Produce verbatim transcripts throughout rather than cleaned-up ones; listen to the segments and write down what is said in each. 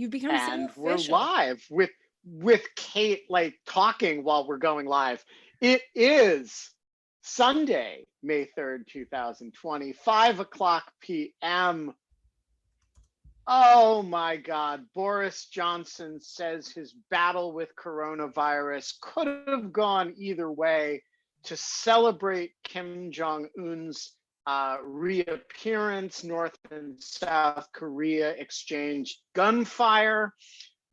You've become and so official. We're live with with Kate like talking while we're going live. It is Sunday, May third, two thousand twenty, five o'clock p.m. Oh my God, Boris Johnson says his battle with coronavirus could have gone either way. To celebrate Kim Jong-un's Uh, reappearance, North and South Korea exchanged gunfire,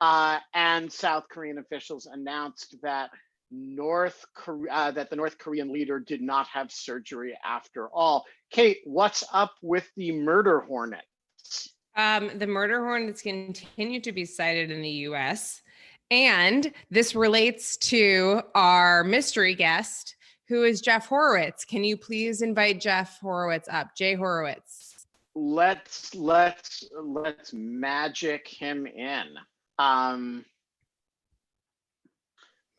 uh, and South Korean officials announced that North Korea, uh, that the North Korean leader did not have surgery after all. Kate, what's up with the murder hornets? Um, the murder hornets continue to be sighted in the U S, and this relates to our mystery guest, who is Jeff Horowitz. Can you please invite Jeff Horowitz up? Jay Horowitz. Let's let's let's magic him in. Um,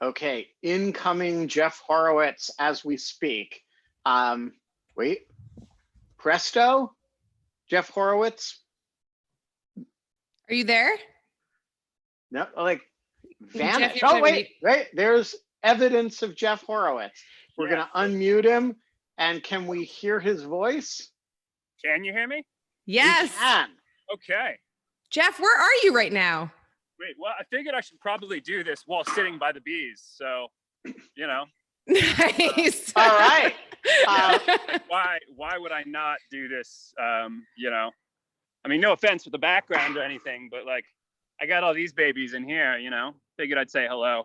okay, incoming Jeff Horowitz as we speak. Um, wait, presto, Jeff Horowitz. Are you there? No, like vanished. Oh wait, wait, there's evidence of Jeff Horowitz. We're yeah. going to unmute him, and can we hear his voice? Can you hear me? Yes. We can. Okay. Jeff, where are you right now? Wait, well, I figured I should probably do this while sitting by the bees, so, you know. Nice. Uh, all right. Uh, why Why would I not do this, um, you know? I mean, no offense with the background or anything, but, like, I got all these babies in here, you know? Figured I'd say hello.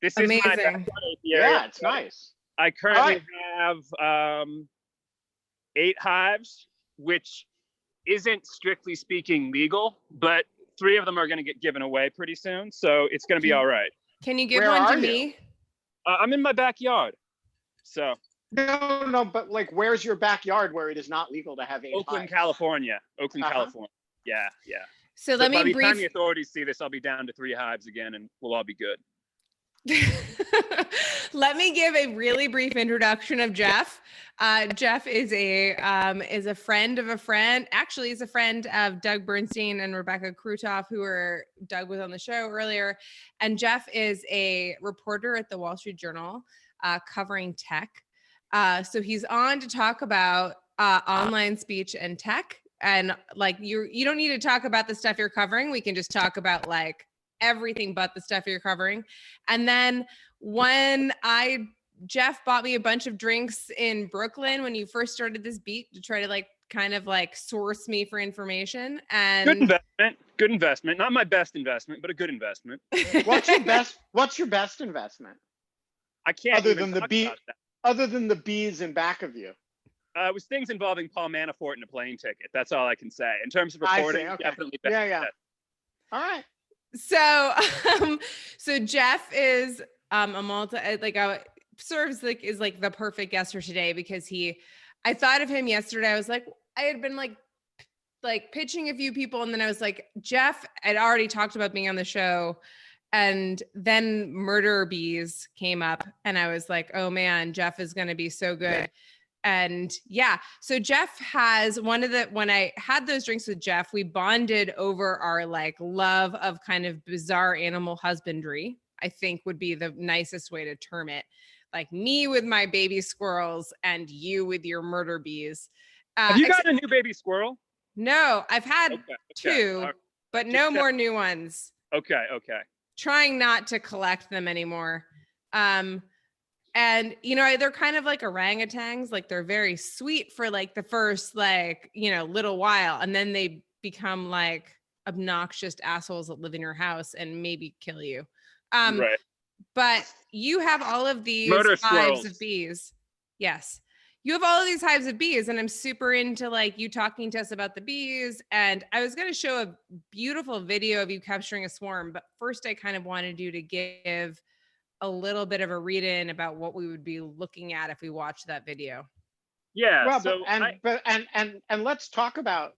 This is amazing. My yeah, it's nice. I currently right. have um, eight hives, which isn't strictly speaking legal, but three of them are going to get given away pretty soon. So it's going to be all right. Can you give Where one to you? me? Uh, I'm in my backyard. So. No, no, but like, where's your backyard where it is not legal to have eight Oakland, hives? California. Oakland, uh-huh. California. Yeah, yeah. So, so let me brief. By the time the authorities see this, I'll be down to three hives again and we'll all be good. Let me give a really brief introduction of Jeff. Uh, Jeff is a um, is a friend of a friend. Actually, he's a friend of Doug Bernstein and Rebecca Krutoff, who were Doug was on the show earlier. And Jeff is a reporter at the Wall Street Journal uh, covering tech. Uh, so he's on to talk about uh, online speech and tech. And like you, you don't need to talk about the stuff you're covering. We can just talk about like everything but the stuff you're covering. And then when I, Jeff bought me a bunch of drinks in Brooklyn when you first started this beat to try to like, kind of like source me for information. And good investment, good investment. Not my best investment, but a good investment. What's your best, what's your best investment? I can't other than the bee, other than the bees in back of you. Uh, it was things involving Paul Manafort and a plane ticket. That's all I can say. In terms of reporting, okay. definitely best Yeah, yeah. Best. All right. So, um, so Jeff is um, a multi, like uh, serves like is like the perfect guest for today because he, I thought of him yesterday. I was like, I had been like, like pitching a few people, and then I was like, Jeff had already talked about being on the show, and then murder bees came up, and I was like, oh man, Jeff is gonna be so good. And yeah, so Jeff has one of the, when I had those drinks with Jeff, we bonded over our like love of kind of bizarre animal husbandry, I think would be the nicest way to term it. Like me with my baby squirrels and you with your murder bees. Uh, Have you got a new baby squirrel? No, I've had okay, okay. two, right. but no Just more that. new ones. Okay, okay. Trying not to collect them anymore. Um, And, you know, they're kind of like orangutans, like they're very sweet for like the first, like, you know, little while. And then they become like obnoxious assholes that live in your house and maybe kill you. Um, right. But you have all of these hives of bees. Yes. you have all of these hives of bees, and I'm super into like you talking to us about the bees. And I was going to show a beautiful video of you capturing a swarm, but first I kind of wanted you to give a little bit of a read in about what we would be looking at if we watched that video. Yeah. Well, so but, and, I... but, and, and, and let's talk about,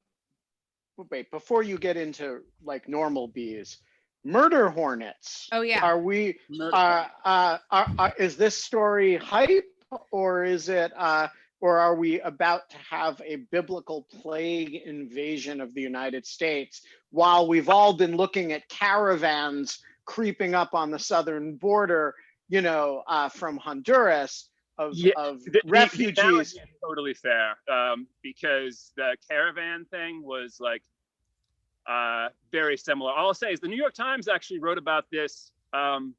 wait, before you get into like normal bees, murder hornets. Oh yeah. Are we, uh, uh, are, are, is this story hype? Or is it, uh, or are we about to have a biblical plague invasion of the United States while we've all been looking at caravans creeping up on the southern border, you know, uh, from Honduras of, yeah, of the, refugees? That was totally fair, um, because the caravan thing was like uh, very similar. All I'll say is the New York Times actually wrote about this um,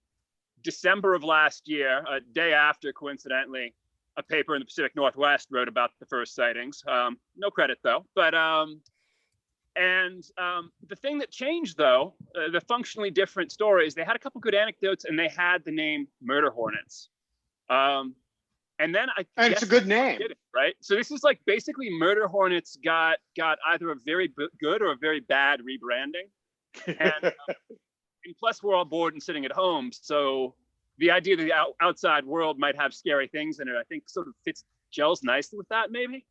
December of last year, a day after, coincidentally, a paper in the Pacific Northwest wrote about the first sightings. Um, no credit though, but, um, and um, the thing that changed though, uh, the functionally different stories, they had a couple good anecdotes and they had the name murder hornets. Um, and then I- and it's a good name. It, right? So this is like basically murder hornets got, got either a very b- good or a very bad rebranding. And, um, and plus we're all bored and sitting at home. So the idea that the out- outside world might have scary things in it, I think sort of fits, gels nicely with that maybe.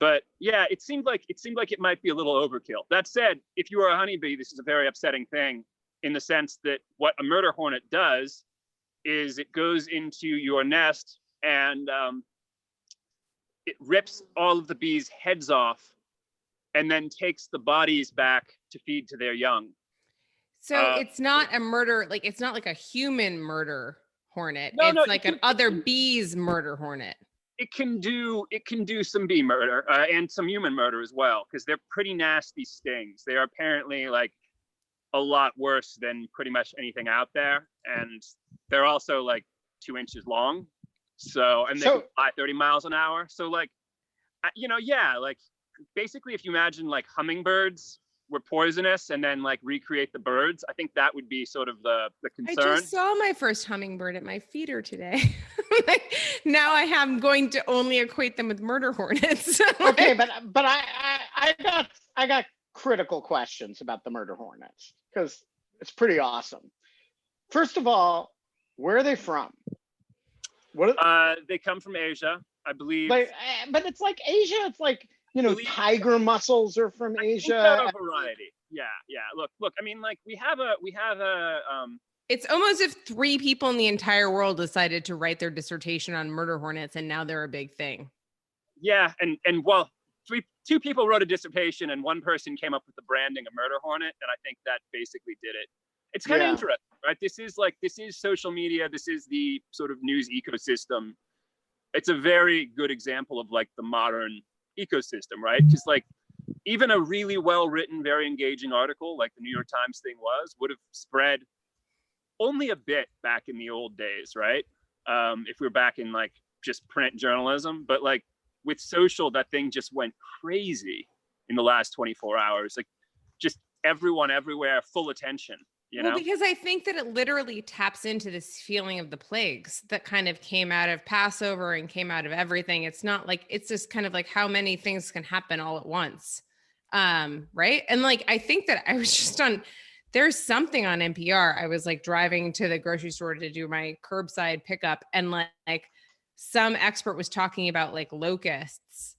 But yeah, it seemed like it seemed like it might be a little overkill. That said, if you are a honeybee, this is a very upsetting thing in the sense that what a murder hornet does is it goes into your nest and um, it rips all of the bees' heads off and then takes the bodies back to feed to their young. So uh, it's not a murder, like it's not like a human murder hornet. No, it's no, like it can, an other bees murder hornet. It can do it can do some bee murder uh, and some human murder as well, because they're pretty nasty stings. They are apparently like a lot worse than pretty much anything out there, and they're also like two inches long. So and they so, can fly thirty miles an hour. So like, you know, yeah, like basically if you imagine like hummingbirds were poisonous and then like recreate the birds, I think that would be sort of the, the concern. I just saw my first hummingbird at my feeder today. Like, now I am going to only equate them with murder hornets. Okay, but but I, I I got I got critical questions about the murder hornets because it's pretty awesome. First of all, where are they from? What? Are, uh, they come from Asia, I believe. But, but it's like Asia. It's like, you know, tiger mussels are from Asia. I think that a variety. Yeah, yeah. Look, look. I mean, like we have a, we have a. Um, it's almost as if three people in the entire world decided to write their dissertation on murder hornets, and now they're a big thing. Yeah, and and well, three, two people wrote a dissertation, and one person came up with the branding of murder hornet, and I think that basically did it. It's kind of yeah. interesting, right? This is like this is social media. This is the sort of news ecosystem. It's a very good example of like the modern ecosystem, right? Because like even a really well written, very engaging article like the New York Times thing was would have spread only a bit back in the old days, right? Um, if we were back in like just print journalism, but like with social, that thing just went crazy in the last twenty-four hours. Like just everyone everywhere, full attention, you know? Well, because I think that it literally taps into this feeling of the plagues that kind of came out of Passover and came out of everything. It's not like, it's just kind of like how many things can happen all at once. Um, right. And like, I think that I was just on, there's something on N P R. I was like driving to the grocery store to do my curbside pickup. And like, like some expert was talking about like locusts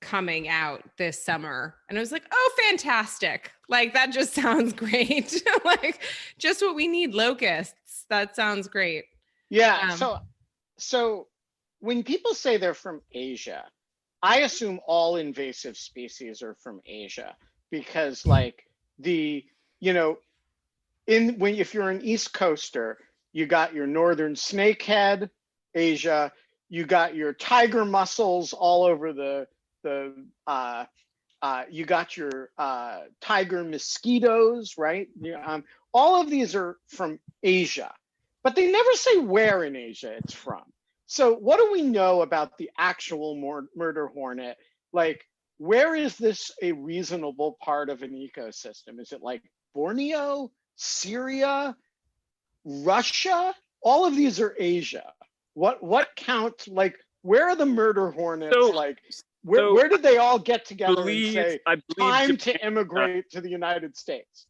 coming out this summer, and I was like, oh, fantastic, like that just sounds great. Like just what we need, locusts. That sounds great. Yeah. um, so so when people say they're from Asia, I assume all invasive species are from Asia, because like the, you know, in when if you're an East Coaster, you got your northern snakehead, Asia, you got your tiger mussels all over the The uh, uh, you got your uh, tiger mosquitoes, right? Um, all of these are from Asia, but they never say where in Asia it's from. So what do we know about the actual mor- murder hornet? Like, where is this a reasonable part of an ecosystem? Is it like Borneo, Syria, Russia? All of these are Asia. What what count, like, Where are the murder hornets? So, like, where, so where did they all get together believe, and say, I time Japan, to immigrate uh, to the United States?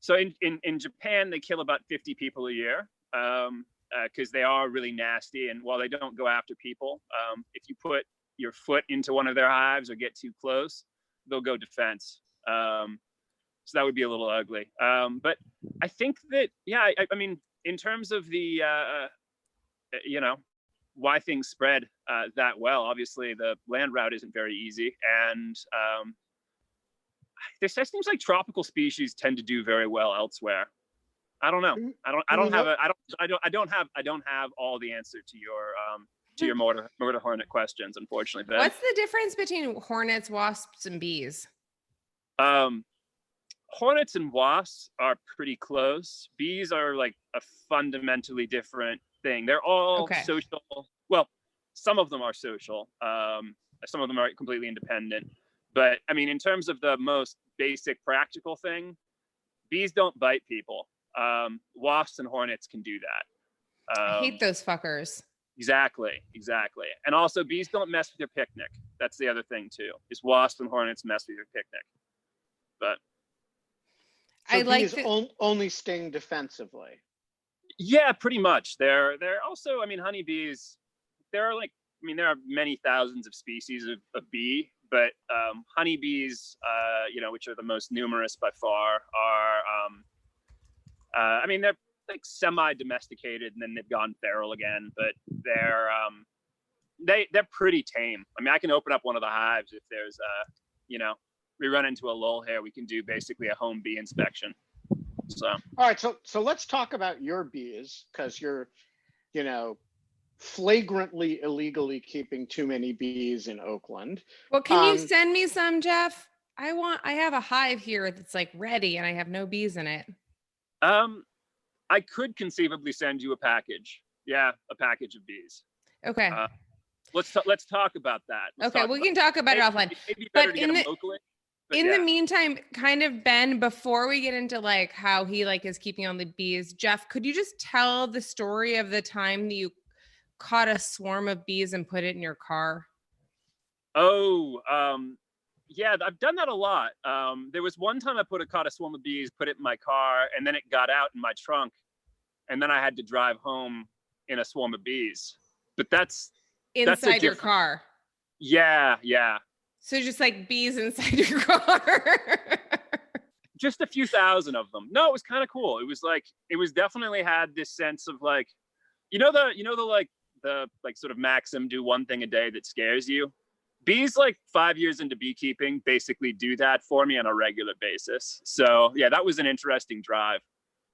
So in, in, in Japan, they kill about fifty people a year because um, uh, they are really nasty. And while they don't go after people, um, if you put your foot into one of their hives or get too close, they'll go defense. Um, so that would be a little ugly. Um, but I think that, yeah, I, I mean, in terms of the, uh, you know, why things spread uh, that well, obviously the land route isn't very easy. And um, this seems like tropical species tend to do very well elsewhere. I don't know. I don't, I don't have a, I don't, I don't, I don't have, I don't have all the answer to your, um, to your murder, murder hornet questions, unfortunately. Ben. What's the difference between hornets, wasps, and bees? Um, hornets and wasps are pretty close. Bees are like a fundamentally different thing. They're all okay. social. Well, some of them are social. Um, some of them are completely independent. But I mean, in terms of the most basic practical thing, bees don't bite people. Um, wasps and hornets can do that. Um, I hate those fuckers. Exactly, exactly. And also bees don't mess with your picnic. That's the other thing too, is wasps and hornets mess with your picnic. But so I like th- on, only sting defensively. Yeah, pretty much. They're they're also, I mean, honeybees, there are like, I mean, there are many thousands of species of, of bee, but um, honeybees, uh, you know, which are the most numerous by far, are, um, uh, I mean, they're like semi-domesticated and then they've gone feral again, but they're um, they they're pretty tame. I mean, I can open up one of the hives if there's, uh, you know, we run into a lull here. We can do basically a home bee inspection. So all right, so so let's talk about your bees, because you're, you know, flagrantly illegally keeping too many bees in Oakland. Well, can um, you send me some, Jeff? I want. I have a hive here that's like ready, and I have no bees in it. Um, I could conceivably send you a package. Yeah, a package of bees. Okay. Uh, let's t- let's talk about that. Let's okay, we can talk about it, it offline. Maybe better but to in get the- locally. But in yeah. the meantime, kind of, Ben, before we get into like how he like is keeping on the bees, Jeff, could you just tell the story of the time that you caught a swarm of bees and put it in your car? Oh, um, yeah, I've done that a lot. Um, there was one time I put a, caught a swarm of bees, put it in my car, and then it got out in my trunk. And then I had to drive home in a swarm of bees. But that's- Inside that's your different... car. Yeah, yeah. So just like bees inside your car. Just a few thousand of them. No, it was kind of cool. It was like, it was definitely had this sense of like, you know, the, you know, the, like the, like sort of maxim, do one thing a day that scares you. Bees like five years into beekeeping basically do that for me on a regular basis. So yeah, that was an interesting drive.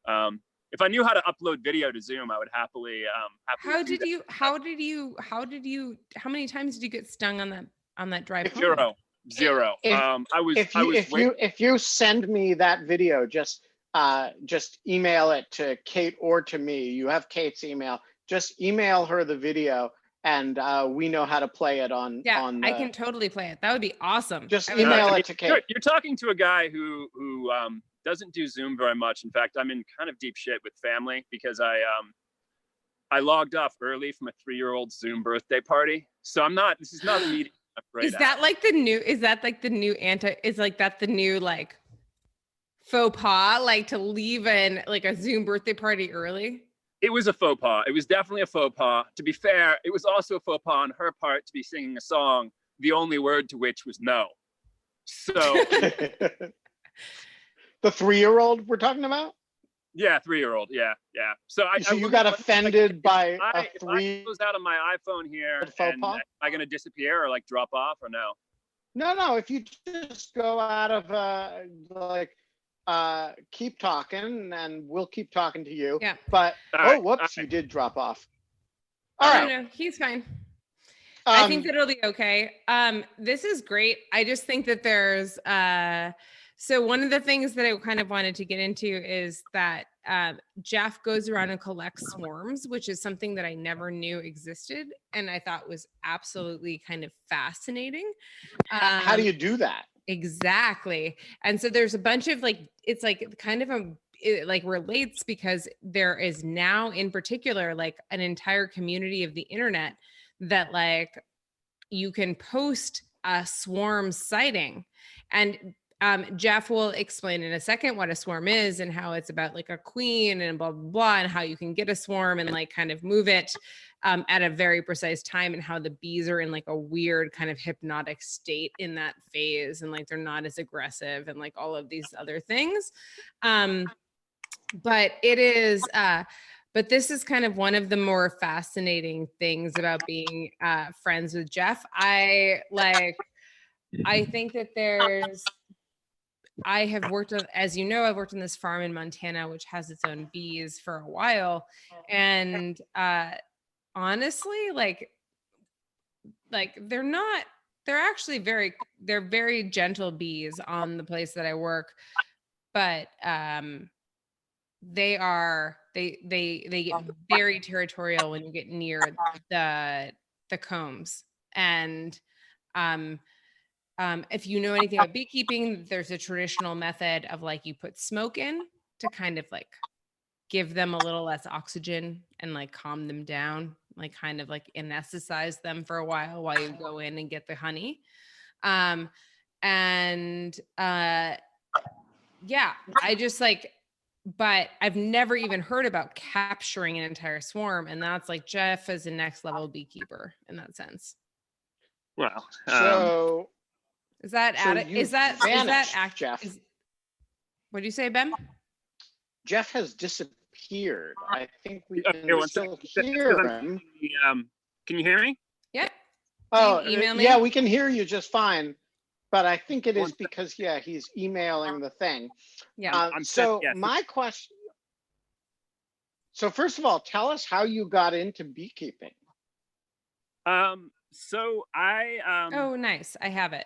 Um, if I knew how to upload video to Zoom, I would happily, um, happily how did that. you, how did you, how did you, how many times did you get stung on that? on that drive? Zero, zero. If, um, I was, if you, I was if, you, if you send me that video, just uh, just email it to Kate or to me. You have Kate's email. Just email her the video and uh, we know how to play it on. Yeah, on the, I can totally play it. That would be awesome. Just email I mean, it to Kate. You're, you're talking to a guy who, who um, doesn't do Zoom very much. In fact, I'm in kind of deep shit with family because I, um, I logged off early from a three-year-old Zoom birthday party. So I'm not, this is not a meeting. Right is that out. like the new, is that like the new anti, is like that the new like faux pas, like to leave an, like a Zoom birthday party early? It was a faux pas. It was definitely a faux pas. To be fair, it was also a faux pas on her part to be singing a song, the only word to which was no. So. The three-year-old we're talking about? Yeah, three-year-old. Yeah, yeah. So, I, so you I, got I, offended like, by I, a three. If I close out of my iPhone here, and am I going to disappear or like drop off or no? No, no. If you just go out of uh, like, uh, keep talking, and we'll keep talking to you. Yeah. But all oh, right, whoops, right. You did drop off. All right. No, no, he's fine. Um, I think that it'll be okay. Um, this is great. I just think that there's uh. So one of the things that I kind of wanted to get into is that um, Jeff goes around and collects swarms, which is something that I never knew existed. And I thought was absolutely kind of fascinating. Um, How do you do that? Exactly. And so there's a bunch of like, it's like kind of a, it like relates because there is now in particular, like an entire community of the internet that like you can post a swarm sighting. And um, Jeff will explain in a second what a swarm is and how it's about like a queen and blah, blah, blah, and how you can get a swarm and like kind of move it um, at a very precise time, and how the bees are in like a weird kind of hypnotic state in that phase. And like, they're not as aggressive and like all of these other things. Um, but it is, uh, But this is kind of one of the more fascinating things about being uh, friends with Jeff. I like, I think that there's, I have worked, as you know, I've worked on this farm in Montana, which has its own bees for a while. And uh, honestly, like, like they're not, they're actually very, they're very gentle bees on the place that I work, but um, they are, They they they get very territorial when you get near the the combs. And um, um, if you know anything about beekeeping, there's a traditional method of like you put smoke in to kind of like give them a little less oxygen and like calm them down, like kind of like anesthetize them for a while while you go in and get the honey. Um, and uh, yeah, I just like. But I've never even heard about capturing an entire swarm. And that's like Jeff is a next level beekeeper in that sense. Well, um, so is that, so adi- is that, vanished, is that act- Jeff? Is, what do you say, Ben? Jeff has disappeared. I think we can okay, still second. hear him. Um, can you hear me? Yeah. Oh, email me? Yeah, we can hear you just fine. But I think it is because, yeah, he's emailing the thing. Yeah. Uh, I'm so set, yeah. my question. So first of all, tell us how you got into beekeeping. Um. So I. Um, oh, nice. I have it.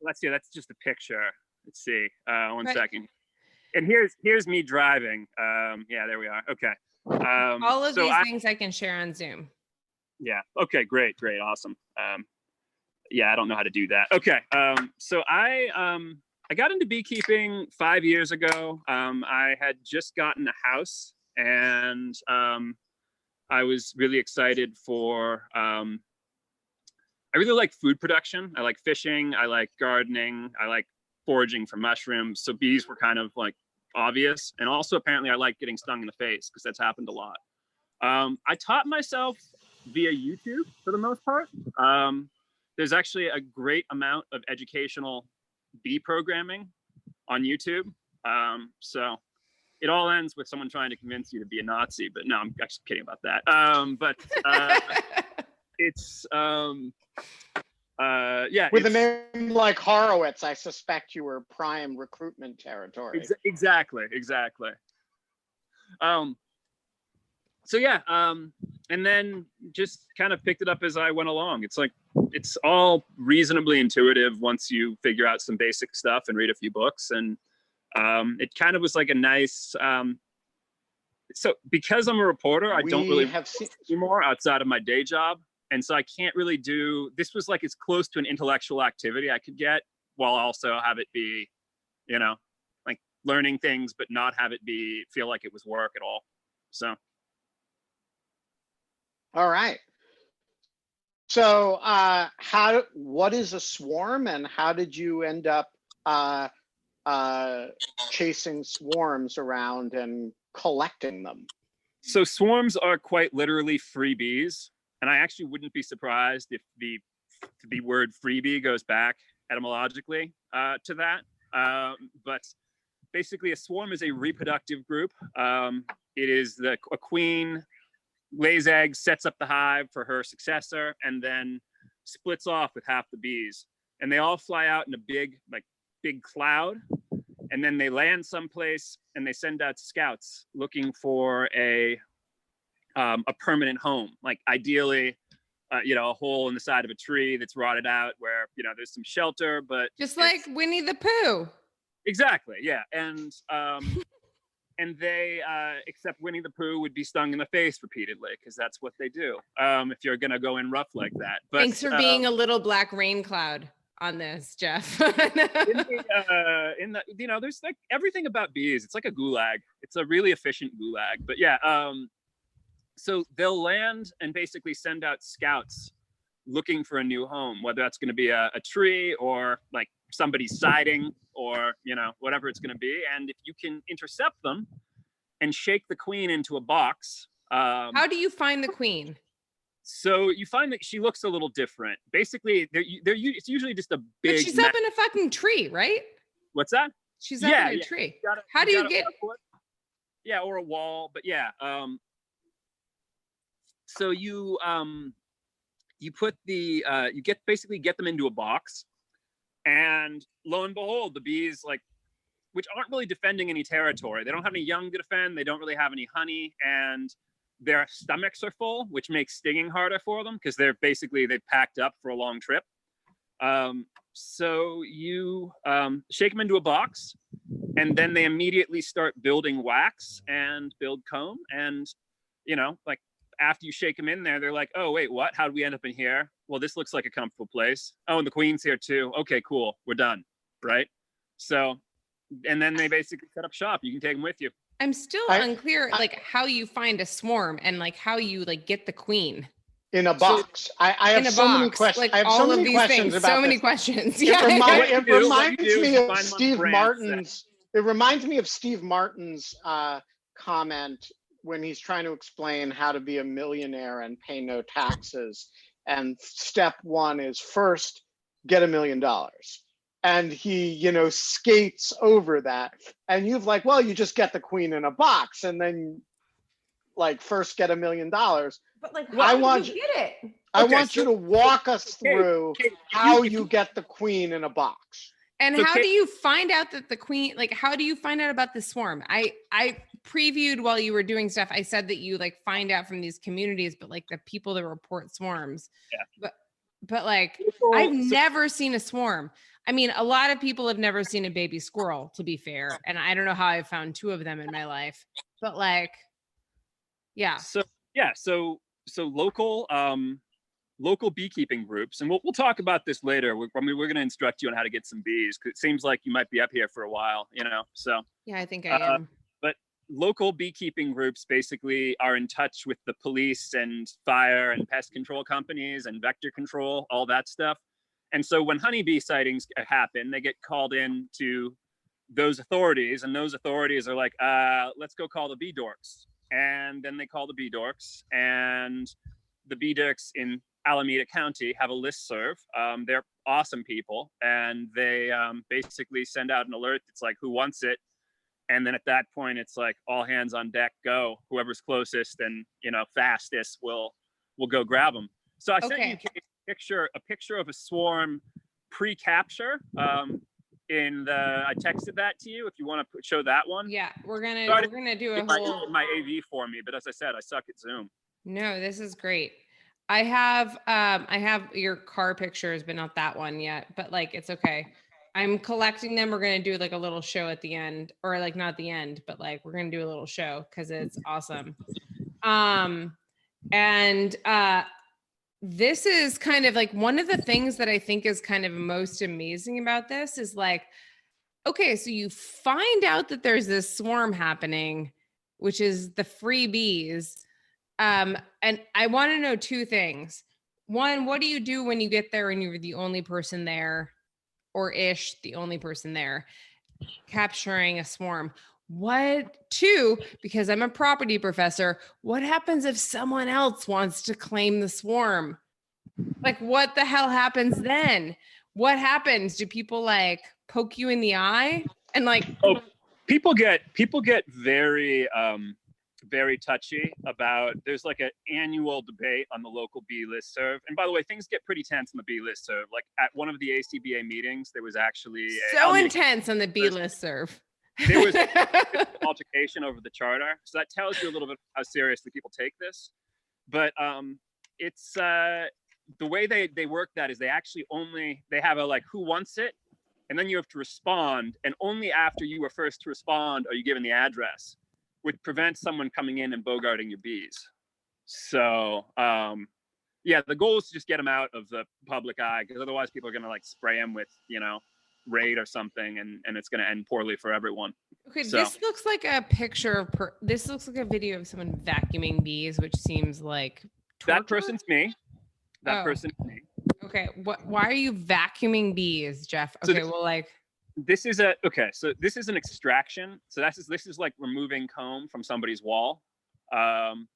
Let's see. That's just a picture. Let's see. Uh, one right. second. And here's here's me driving. Um. Yeah. There we are. Okay. Um, all of so these I, things I can share on Zoom. Yeah. Okay. Great. Great. Awesome. Um. Yeah, I don't know how to do that. Okay, um, so I um, I got into beekeeping five years ago. Um, I had just gotten a house, and um, I was really excited for. Um, I really like food production. I like fishing. I like gardening. I like foraging for mushrooms. So bees were kind of like obvious, and also apparently I like getting stung in the face because that's happened a lot. Um, I taught myself via YouTube for the most part. Um, There's actually a great amount of educational bee programming on YouTube. Um, so it all ends with someone trying to convince you to be a Nazi, but no, I'm actually kidding about that. Um, but uh, it's, um, uh, yeah. With a name like Horowitz, I suspect you were prime recruitment territory. Ex- exactly, exactly. Um, so yeah, um, and then just kind of picked it up as I went along. It's like, it's all reasonably intuitive once you figure out some basic stuff and read a few books. And um, it kind of was like a nice, um, so because I'm a reporter, I we don't really have seen- anymore outside of my day job. And so I can't really do, this was like as close to an intellectual activity I could get while also have it be, you know, like learning things, but not have it be, feel like it was work at all. So. All right. So, uh, how? What is a swarm, and how did you end up uh, uh, chasing swarms around and collecting them? So, swarms are quite literally freebies, and I actually wouldn't be surprised if the the word freebie goes back etymologically uh, to that. Um, but basically, a swarm is a reproductive group. Um, it is the a queen. Lays eggs, sets up the hive for her successor, and then splits off with half the bees. And they all fly out in a big, like big cloud. And then they land someplace and they send out scouts looking for a um, a permanent home. Like ideally, uh, you know, a hole in the side of a tree that's rotted out where, you know, there's some shelter, but- Just like Winnie the Pooh. Exactly, yeah. And um, And they, uh, except Winnie the Pooh would be stung in the face repeatedly because that's what they do um, if you're going to go in rough like that. But, Thanks for um, being a little black rain cloud on this, Jeff. in the, uh, in the, you know, there's like everything about bees. It's like a gulag. It's a really efficient gulag. But yeah, um, so they'll land and basically send out scouts looking for a new home, whether that's going to be a, a tree or like somebody's siding or, you know, whatever it's going to be. And if you can intercept them and shake the queen into a box. Um, How do you find the queen? So you find that she looks a little different. Basically, they're, they're, it's usually just a big... But she's ma- up in a fucking tree, right? What's that? She's up yeah, in a yeah. tree. Gotta, How do you, you get... Yeah, or a wall, but yeah. Um, so you um, you put the... Uh, you get basically get them into a box. And lo and behold, the bees, like, which aren't really defending any territory. They don't have any young to defend. They don't really have any honey. And their stomachs are full, which makes stinging harder for them because they're basically, they've packed up for a long trip. Um, so you um, shake them into a box, and then they immediately start building wax and build comb. And, you know, like after you shake them in there, they're like, oh, wait, what? How did we end up in here? Well, this looks like a comfortable place. Oh, and the queen's here too. Okay, cool. We're done. Right? So... And then they basically set up shop. You can take them with you. I'm still I, unclear, I, like how you find a swarm and like how you like get the queen in a box. So, I, I have so box. many questions. Like, I have all so of many these questions things. About so many this. questions. Yeah. It, remind, it do, reminds me of Steve Martin's. It reminds me of Steve Martin's uh, comment when he's trying to explain how to be a millionaire and pay no taxes. And step one is first get a million dollars. And he, you know, skates over that. And you've like, well, you just get the queen in a box and then like first get a million dollars. But like, how I did want you get it? I okay, want so, you to walk us through okay, okay, how you, you get the queen in a box. And so, how okay. do you find out that the queen, like, how do you find out about the swarm? I, I previewed while you were doing stuff. I said that you like find out from these communities, but like the people that report swarms. Yeah. But, but like, so, I've so, never seen a swarm. I mean, a lot of people have never seen a baby squirrel, to be fair. And I don't know how I found two of them in my life, but like, yeah. So, yeah. So, so local, um, local beekeeping groups, and we'll, we'll talk about this later. We're, I mean, we're going to instruct you on how to get some bees. Cause it seems like you might be up here for a while, you know? So, yeah, I think I uh, am. But local beekeeping groups basically are in touch with the police and fire and pest control companies and vector control, all that stuff. And so when honeybee sightings happen, they get called in to those authorities, and those authorities are like, uh, let's go call the bee dorks. And then they call the bee dorks, and the bee dorks in Alameda County have a listserv. Um, they're awesome people. And they um, basically send out an alert. It's like, who wants it? And then at that point, it's like all hands on deck, go. Whoever's closest and, you know, fastest will, will go grab them. So I okay. sent you a picture, a picture of a swarm pre-capture. Um, in the, I texted that to you. If you want to show that one, yeah, we're gonna Sorry we're gonna do a whole my, my A V for me, but as I said, I suck at Zoom. No, this is great. I have um, I have your car pictures, but not that one yet. But like, it's okay. I'm collecting them. We're gonna do like a little show at the end, or like not the end, but like we're gonna do a little show because it's awesome. Um, and uh. This is kind of like one of the things that I think is kind of most amazing about this is like, okay, so you find out that there's this swarm happening, which is the free bees. Um, and I want to know two things. One, what do you do when you get there and you're the only person there, or ish, the only person there capturing a swarm? What, two, because I'm a property professor, what happens if someone else wants to claim the swarm? Like, what the hell happens then? What happens? Do people like poke you in the eye? And like, oh, people get, people get very, um, very touchy about, there's like an annual debate on the local bee listserv. And by the way, things get pretty tense on the bee listserv. Like at one of the A C B A meetings, there was actually- a, So on intense the- on the bee listserv. There was an altercation over the charter. So that tells you a little bit how seriously people take this. But um, it's uh, the way they, they work that is they actually only, they have a like, who wants it? And then you have to respond. And only after you were first to respond are you given the address, which prevents someone coming in and bogarting your bees. So um, yeah, the goal is to just get them out of the public eye, because otherwise people are going to like spray them with, you know, raid or something, and and it's going to end poorly for everyone. Okay, so. This looks like a picture of per- this looks like a video of someone vacuuming bees, which seems like torture. That person's me. That oh. person is me. Okay. What, why are you vacuuming bees, Jeff? Okay. So this, well, like this is a, okay. So this is an extraction. So that's, this is like removing comb from somebody's wall, um,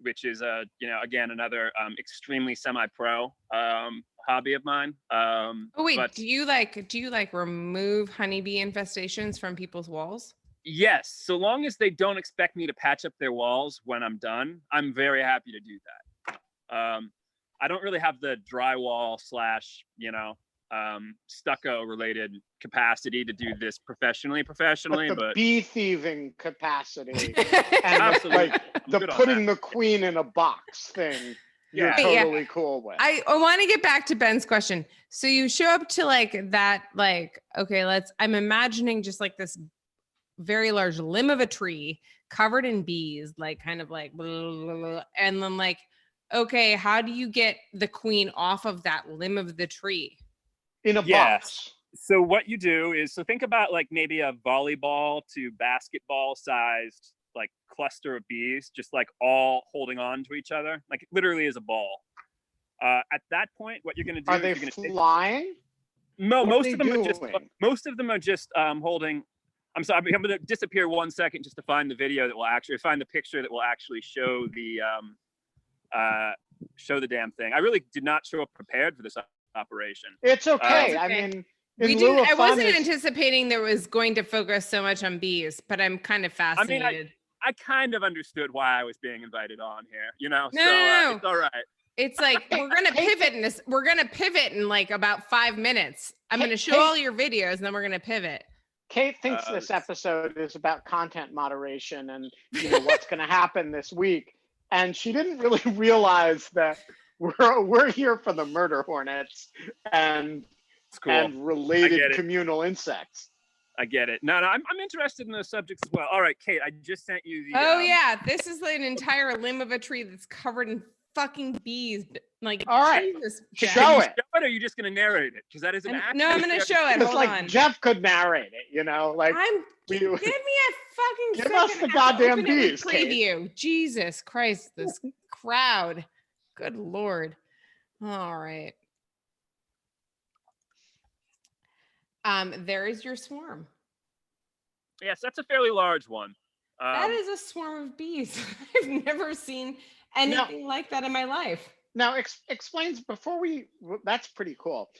which is a, you know, again, another um, extremely semi-pro um, hobby of mine. Um, oh wait, but, do you like, do you like remove honeybee infestations from people's walls? Yes. So long as they don't expect me to patch up their walls when I'm done, I'm very happy to do that. Um, I don't really have the drywall slash, you know, um, stucco related capacity to do this professionally, professionally, but, the but... bee thieving capacity and absolutely. The, like the putting the queen in a box thing. Yeah. You're totally yeah. cool with. I, I want to get back to Ben's question. So you show up to like that, like, okay, let's, I'm imagining just like this very large limb of a tree covered in bees, like kind of like, blah, blah, blah, and then like, okay, how do you get the queen off of that limb of the tree? In a yeah. box. So what you do is, so think about like maybe a volleyball to basketball sized like cluster of bees, just like all holding on to each other. Like it literally is a ball. Uh, at that point, what you're going to do- Are they is you're flying? Take... No, most of, them are just, most of them are just um, holding, I'm sorry, I'm going to disappear one second just to find the video that will actually, find the picture that will actually show the, um, uh, show the damn thing. I really did not show up prepared for this operation. It's okay. Uh, I mean, in we do, I wasn't is, anticipating there was going to focus so much on bees, but I'm kind of fascinated. I mean, I, I kind of understood why I was being invited on here, you know, no, so no, no. Uh, it's all right. It's like, we're going to pivot in this. We're going to pivot in like about five minutes. I'm going to show all your videos and then we're going to pivot. Kate thinks uh, this episode is about content moderation and you know what's going to happen this week. And she didn't really realize that we're we're here for the murder hornets and cool. and related communal insects. I get it. No, no, I'm I'm interested in those subjects as well. All right, Kate, I just sent you the. Oh um, yeah, this is an entire limb of a tree that's covered in fucking bees. Like, all right, Jesus, show it. Show it, or are you just going to narrate it? Because that is an I'm, no, I'm going to show it. Hold like on. Jeff could narrate it, you know, like I'm. We, give me a fucking. Give second us the goddamn bees. Preview. Jesus Christ, this crowd. Good Lord. All right. Um, there is your swarm. Yes, that's a fairly large one. Um, that is a swarm of bees. I've never seen anything no. like that in my life. Now, ex- explains before we, that's pretty cool.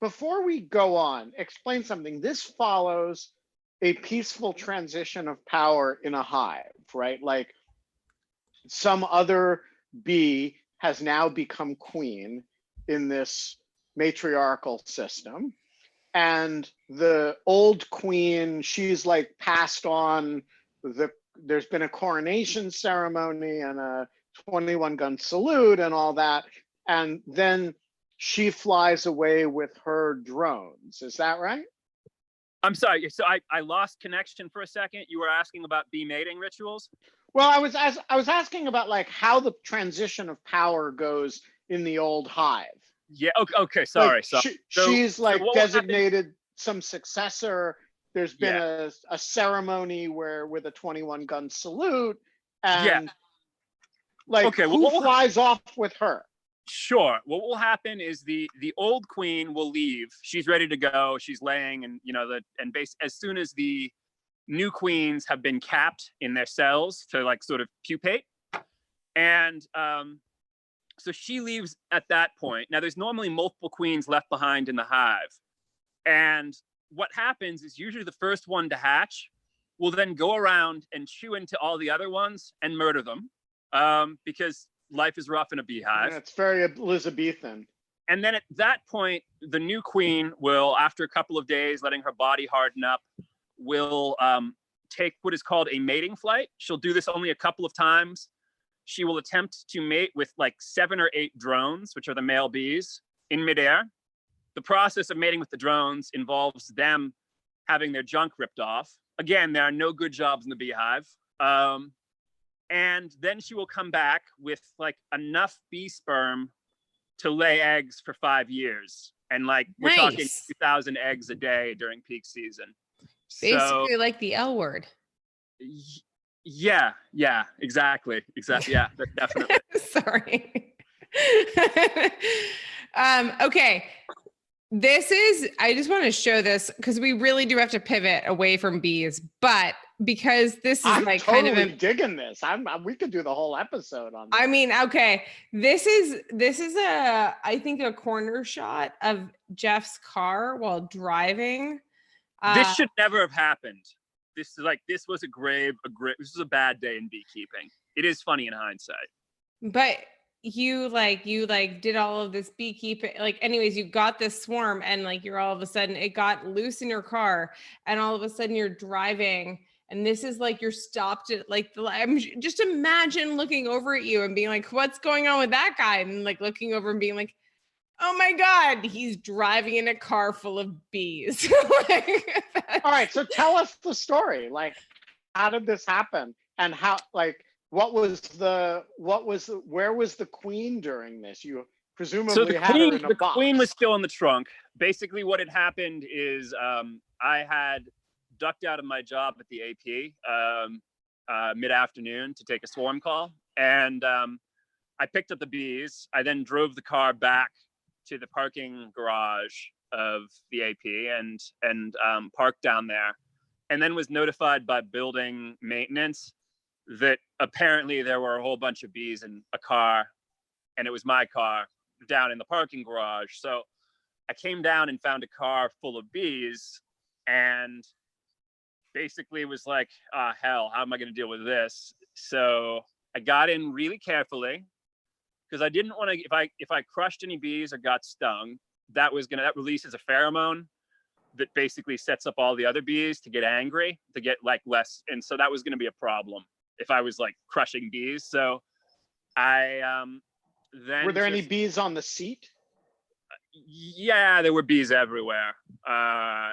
Before we go on, explain something. This follows a peaceful transition of power in a hive, right? Like some other bee has now become queen in this matriarchal system. And the old queen, she's like passed on the, there's been a coronation ceremony and a twenty-one gun salute and all that, and then she flies away with her drones. Is that right? I'm sorry, so I, I lost connection for a second. You were asking about bee mating rituals? Well, I was as I was asking about like how the transition of power goes in the old hive. Yeah, okay, okay sorry. Like, sorry. She, so, she's like so designated some successor. There's been yeah. a, a ceremony where with a twenty-one gun salute and yeah. Like okay, who well, flies off with her? Sure. What will happen is the the old queen will leave. She's ready to go. She's laying, and you know the and base as soon as the new queens have been capped in their cells to like sort of pupate, and um, so she leaves at that point. Now there's normally multiple queens left behind in the hive, and what happens is usually the first one to hatch will then go around and chew into all the other ones and murder them. Um, because life is rough in a beehive. Yeah, it's very Elizabethan. And then at that point, the new queen will, after a couple of days, letting her body harden up, will um, take what is called a mating flight. She'll do this only a couple of times. She will attempt to mate with like seven or eight drones, which are the male bees, in midair. The process of mating with the drones involves them having their junk ripped off. Again, there are no good jobs in the beehive. Um, And then she will come back with like enough bee sperm to lay eggs for five years. And like, we're nice. talking two thousand eggs a day during peak season. Basically so, like the L word. Y- yeah, yeah, exactly. Exactly, yeah, definitely. Sorry. um, okay. This is, I just want to show this because we really do have to pivot away from bees, but because this is I'm like totally kind of a, digging this. I'm, I'm, we could do the whole episode on that. I mean, okay. This is, this is a, I think a corner shot of Jeff's car while driving. Uh, this should never have happened. This is like, this was a grave, a grave, this is a bad day in beekeeping. It is funny in hindsight. But you like, you like did all of this beekeeping, like anyways, you got this swarm and like, you're all of a sudden, it got loose in your car and all of a sudden you're driving and this is like, you're stopped at like, the I'm just imagine looking over at you and being like, what's going on with that guy? And like looking over and being like, oh my God, he's driving in a car full of bees. Like, all right. So tell us the story. Like, how did this happen and how, like, What was the, what was, the, where was the queen during this? You presumably so the had queen, her in a the box. The queen was still in the trunk. Basically what had happened is um, I had ducked out of my job at the A P um, uh, mid-afternoon to take a swarm call. And um, I picked up the bees. I then drove the car back to the parking garage of the A P and, and um, parked down there. And then was notified by building maintenance that apparently there were a whole bunch of bees in a car, and it was my car down in the parking garage. So I came down and found a car full of bees and basically was like, ah, oh, hell, how am I going to deal with this? So I got in really carefully because I didn't want to, if I, if I crushed any bees or got stung, that was going to, that releases a pheromone that basically sets up all the other bees to get angry, to get like less. And so that was going to be a problem if I was like crushing bees. So I um, then- Were there just, any bees on the seat? Yeah, there were bees everywhere. Uh,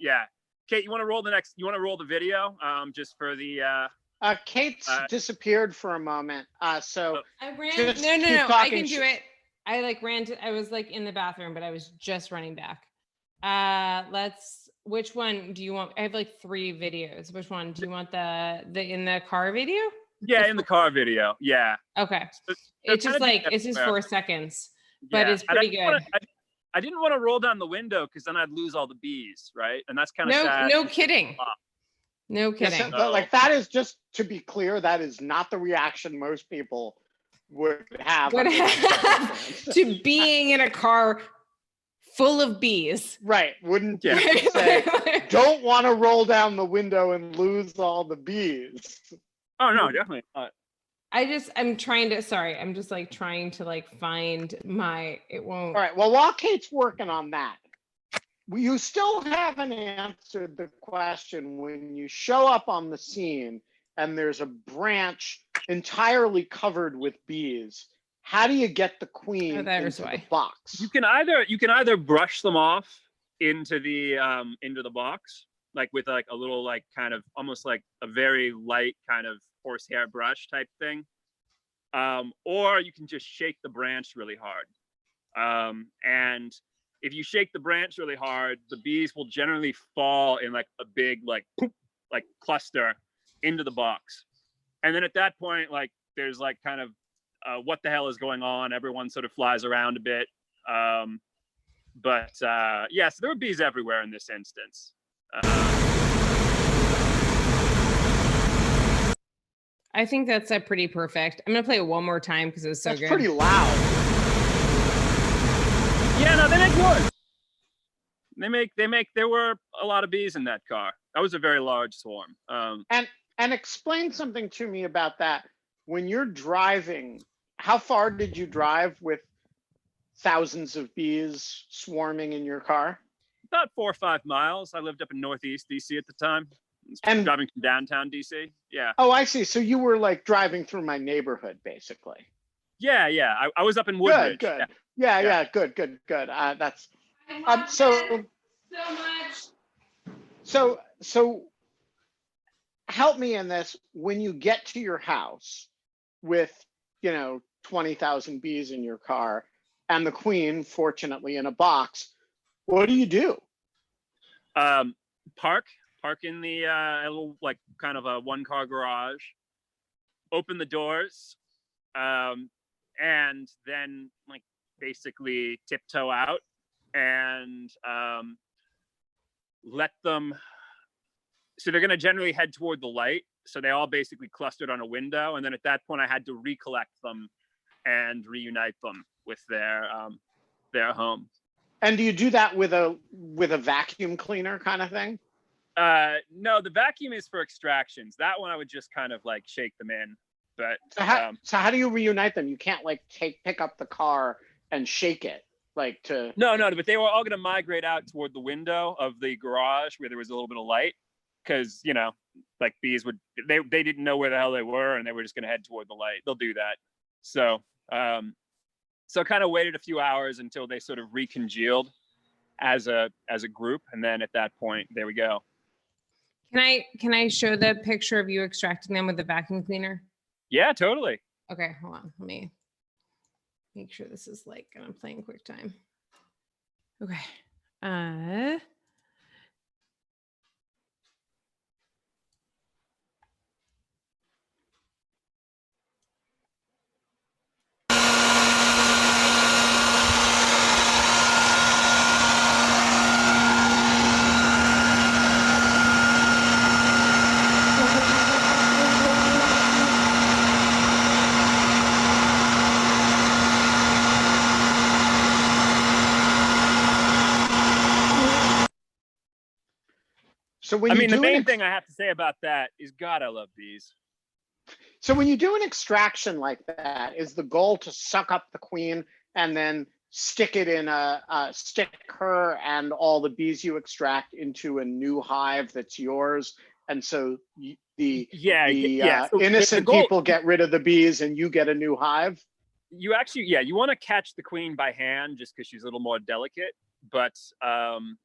yeah. Kate, you wanna roll the next, you wanna roll the video um, just for the- uh, uh, Kate's uh, disappeared for a moment. Uh, so- I ran, just no, no, no, I can do it. I like ran to, I was like in the bathroom, but I was just running back. Uh, let's, which one do you want? I have like three videos. Which one do you want? The the in the car video? Yeah, in the car video. Yeah. Okay. So, it's just like it's just four seconds, but yeah. It's pretty I good. Wanna, I, I didn't want to roll down the window because then I'd lose all the bees, right? And that's kind of no, sad. no kidding, no kidding. Yeah, so, but like that is just to be clear, that is not the reaction most people would have, would have to being in a car full of bees. Right. Wouldn't you say, don't want to roll down the window and lose all the bees. Oh, no, definitely not. I just, I'm trying to, sorry, I'm just like trying to like find my, it won't. All right. Well, while Kate's working on that, you still haven't answered the question when you show up on the scene and there's a branch entirely covered with bees. How do you get the queen oh, into why. the box? You can either you can either brush them off into the um, into the box, like with like a little like kind of almost like a very light kind of horsehair brush type thing, um, or you can just shake the branch really hard. Um, and if you shake the branch really hard, the bees will generally fall in like a big like poop, like cluster into the box, and then at that point like there's like kind of Uh, what the hell is going on? Everyone sort of flies around a bit. Um, but uh, yes, yeah, so there were bees everywhere in this instance. Uh, I think that's a pretty perfect. I'm going to play it one more time because it was so that's good. It's pretty loud. Yeah, no, they make noise. They make, they make, there were a lot of bees in that car. That was a very large swarm. Um, and and explain something to me about that. When you're driving, how far did you drive with thousands of bees swarming in your car? About four or five miles. I lived up in Northeast D C at the time. And driving from downtown D C. Yeah. Oh, I see. So you were like driving through my neighborhood, basically. Yeah, yeah. I, I was up in Wood. Good, good. Yeah, yeah, yeah. yeah. Good, good, good. Uh, that's um, so. So much. So so. Help me in this. When you get to your house with, you know, twenty thousand bees in your car and the queen, fortunately, in a box, what do you do? Um, park, park in the uh, little, like kind of a one car garage, open the doors, um, and then like basically tiptoe out and um, let them. So they're going to generally head toward the light. So they all basically clustered on a window. And then at that point, I had to recollect them and reunite them with their um, their home. And do you do that with a with a vacuum cleaner kind of thing? Uh, no, the vacuum is for extractions. That one I would just kind of like shake them in. But so how, um, so how do you reunite them? You can't like take pick up the car and shake it like to. No, no, but they were all going to migrate out toward the window of the garage where there was a little bit of light. Because, you know, like bees would, they they didn't know where the hell they were, and they were just going to head toward the light. They'll do that. So, um, so kind of waited a few hours until they sort of recongealed as a as a group, and then at that point, there we go. Can I can I show the picture of you extracting them with the vacuum cleaner? Yeah, totally. Okay, hold on. Let me make sure this is like, and I'm playing QuickTime. Okay. Uh. So when I mean, the main an, thing I have to say about that is, God, I love bees. So when you do an extraction like that, is the goal to suck up the queen and then stick it in a, uh, stick her and all the bees you extract into a new hive that's yours? And so the, yeah, the yeah. Uh, so innocent the goal, people get rid of the bees and you get a new hive? You actually, yeah, you want to catch the queen by hand just because she's a little more delicate, but... Um,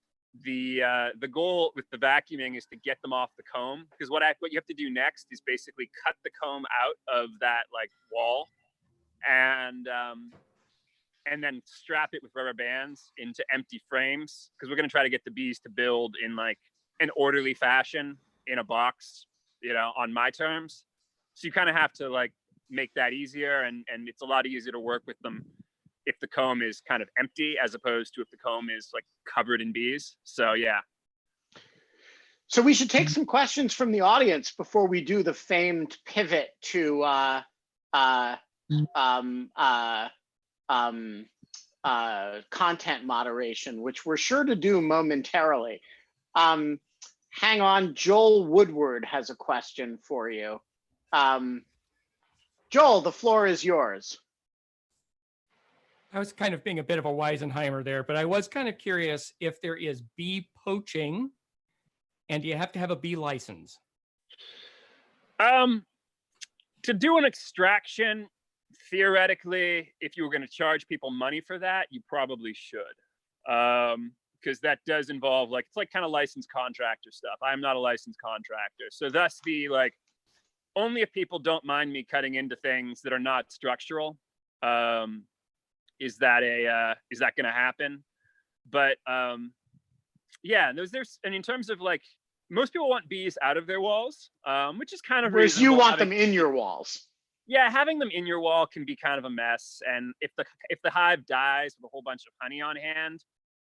The uh, the goal with the vacuuming is to get them off the comb, because what I, what you have to do next is basically cut the comb out of that like wall, and um, and then strap it with rubber bands into empty frames, because we're going to try to get the bees to build in like an orderly fashion in a box, you know, on my terms. So you kind of have to like make that easier, and and it's a lot easier to work with them if the comb is kind of empty, as opposed to if the comb is like covered in bees. So, yeah. So we should take some questions from the audience before we do the famed pivot to uh, uh, um, uh, um, uh, content moderation, which we're sure to do momentarily. Um, hang on, Joel Woodward has a question for you. Um, Joel, the floor is yours. I was kind of being a bit of a Weisenheimer there, but I was kind of curious if there is bee poaching, and do you have to have a bee license? Um, to do an extraction, theoretically, if you were going to charge people money for that, you probably should, um, because that does involve like, it's like kind of licensed contractor stuff. I'm not a licensed contractor, so thus the like only if people don't mind me cutting into things that are not structural. Um, Is that a uh, is that going to happen? But um, yeah, there's there's and in terms of like most people want bees out of their walls, um, which is kind of whereas you want having, them in your walls. Yeah, having them in your wall can be kind of a mess. And if the if the hive dies with a whole bunch of honey on hand,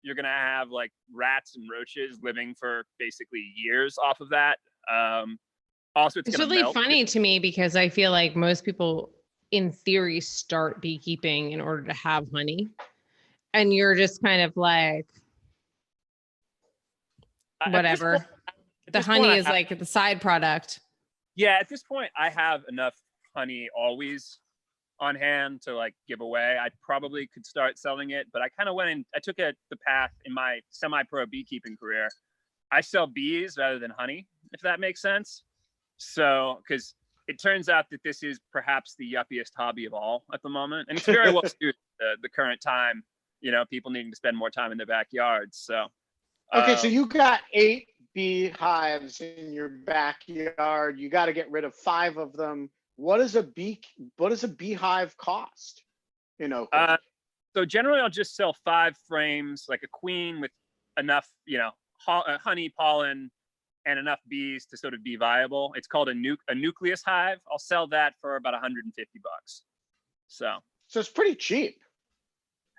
you're going to have like rats and roaches living for basically years off of that. Um, also, it's, it's really melt. funny to me, because I feel like most people, in theory, start beekeeping in order to have honey, and you're just kind of like, whatever. Uh, point, the honey is have, like the side product. Yeah, at this point, I have enough honey always on hand to like give away. I probably could start selling it, but I kind of went in. I took a, the path in my semi-pro beekeeping career. I sell bees rather than honey, if that makes sense. So, because it turns out that this is perhaps the yuppiest hobby of all at the moment. And it's very well suited to the current time, you know, people needing to spend more time in their backyards. So, okay, uh, so you got eight beehives in your backyard. You got to get rid of five of them. What does a bee, what does a beehive cost in Oakland? Uh, so generally I'll just sell five frames, like a queen with enough, you know, honey, pollen, and enough bees to sort of be viable. It's called a nu a nucleus hive. I'll sell that for about one hundred fifty bucks. So So it's pretty cheap.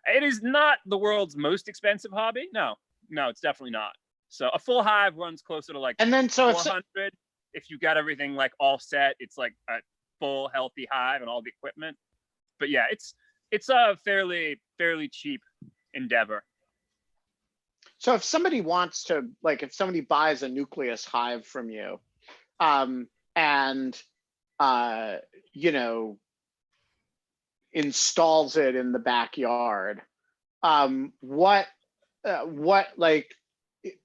It is not the world's most expensive hobby. No, no, it's definitely not. So a full hive runs closer to like and then so four hundred. If, if you got everything like all set, it's like a full healthy hive and all the equipment. But yeah, it's it's a fairly fairly cheap endeavor. So if somebody wants to, like, if somebody buys a nucleus hive from you, um, and uh, you know, installs it in the backyard, um, what, uh, what, like,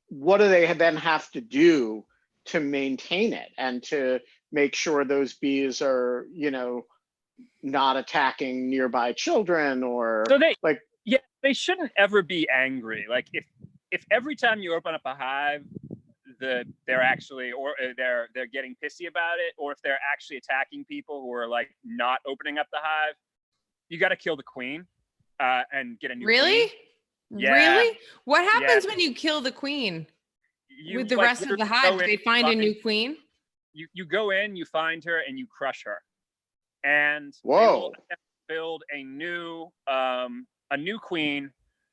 what do they then have to do to maintain it and to make sure those bees are, you know, not attacking nearby children or so they, like? Yeah, they shouldn't ever be angry. Like if if every time you open up a hive, the they're actually or they're they're getting pissy about it, or if they're actually attacking people who are like not opening up the hive, you got to kill the queen uh, and get a new. Really? Queen. Yeah. Really? What happens yeah. when you kill the queen? You, With the like, rest of the hive, they find fucking, a new queen. You you go in, you find her, and you crush her, and whoa, build a new um a new queen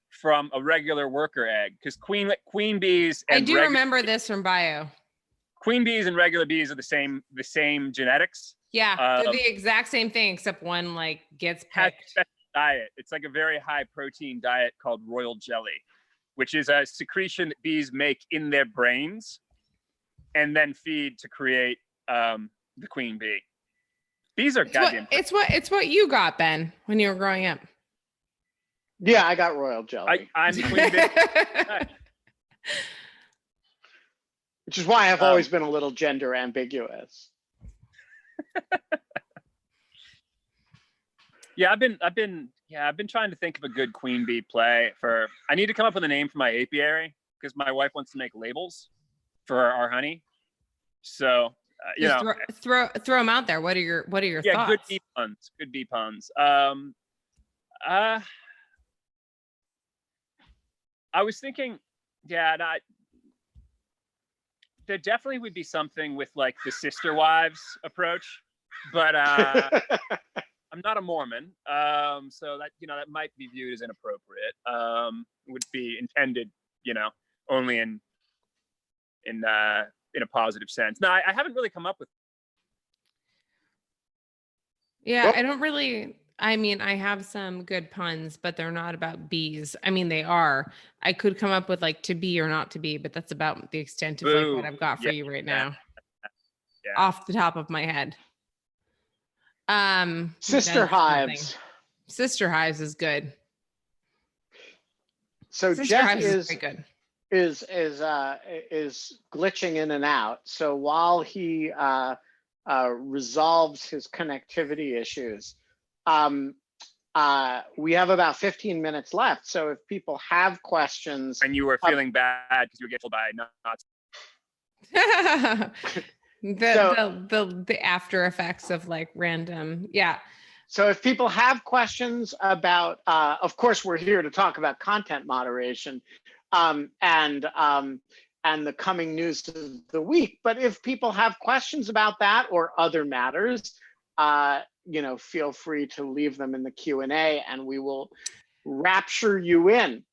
from a regular worker egg, because queen queen bees. And I do remember this from bio. Queen bees and regular bees are the same the same genetics. Yeah, um, they're the exact same thing, except one like gets picked. Diet. It's like a very high protein diet called royal jelly, which is a secretion that bees make in their brains and then feed to create um, the queen bee. Bees are it's goddamn. What, it's what it's what you got, Ben, when you were growing up. Yeah, I got royal jelly. I, I'm the queen bee. Which is why I've um, always been a little gender ambiguous. yeah i've been i've been yeah i've been trying to think of a good queen bee play for I need to come up with a name for my apiary because my wife wants to make labels for our honey, so uh, you Just know throw, throw throw them out there. What are your what are your yeah, thoughts? Good bee puns good bee puns. um uh I was thinking yeah not there definitely would be something with like the sister wives approach, but uh, I'm not a Mormon. Um, so that, you know, that might be viewed as inappropriate, um, would be intended, you know, only in, in, uh, in a positive sense. No, I, I haven't really come up with. Yeah. I don't really, I mean, I have some good puns, but they're not about bees. I mean, they are. I could come up with like to be or not to be, but that's about the extent of like what I've got for yeah. you right now. Yeah. Off the top of my head. Um, Sister Hives. Something. Sister Hives is good. So Sister Jeff is, is, good. is, is, uh, is glitching in and out. So while he uh, uh, resolves his connectivity issues, Um, uh, we have about fifteen minutes left. So if people have questions. And you were feeling uh, bad because you were getting told by nuts. the, so, the, the, the after effects of like random. Yeah. So if people have questions about, uh, of course, we're here to talk about content moderation, um, and, um, and the coming news of the week. But if people have questions about that or other matters, uh, you know, feel free to leave them in the Q and A and we will rapture you in.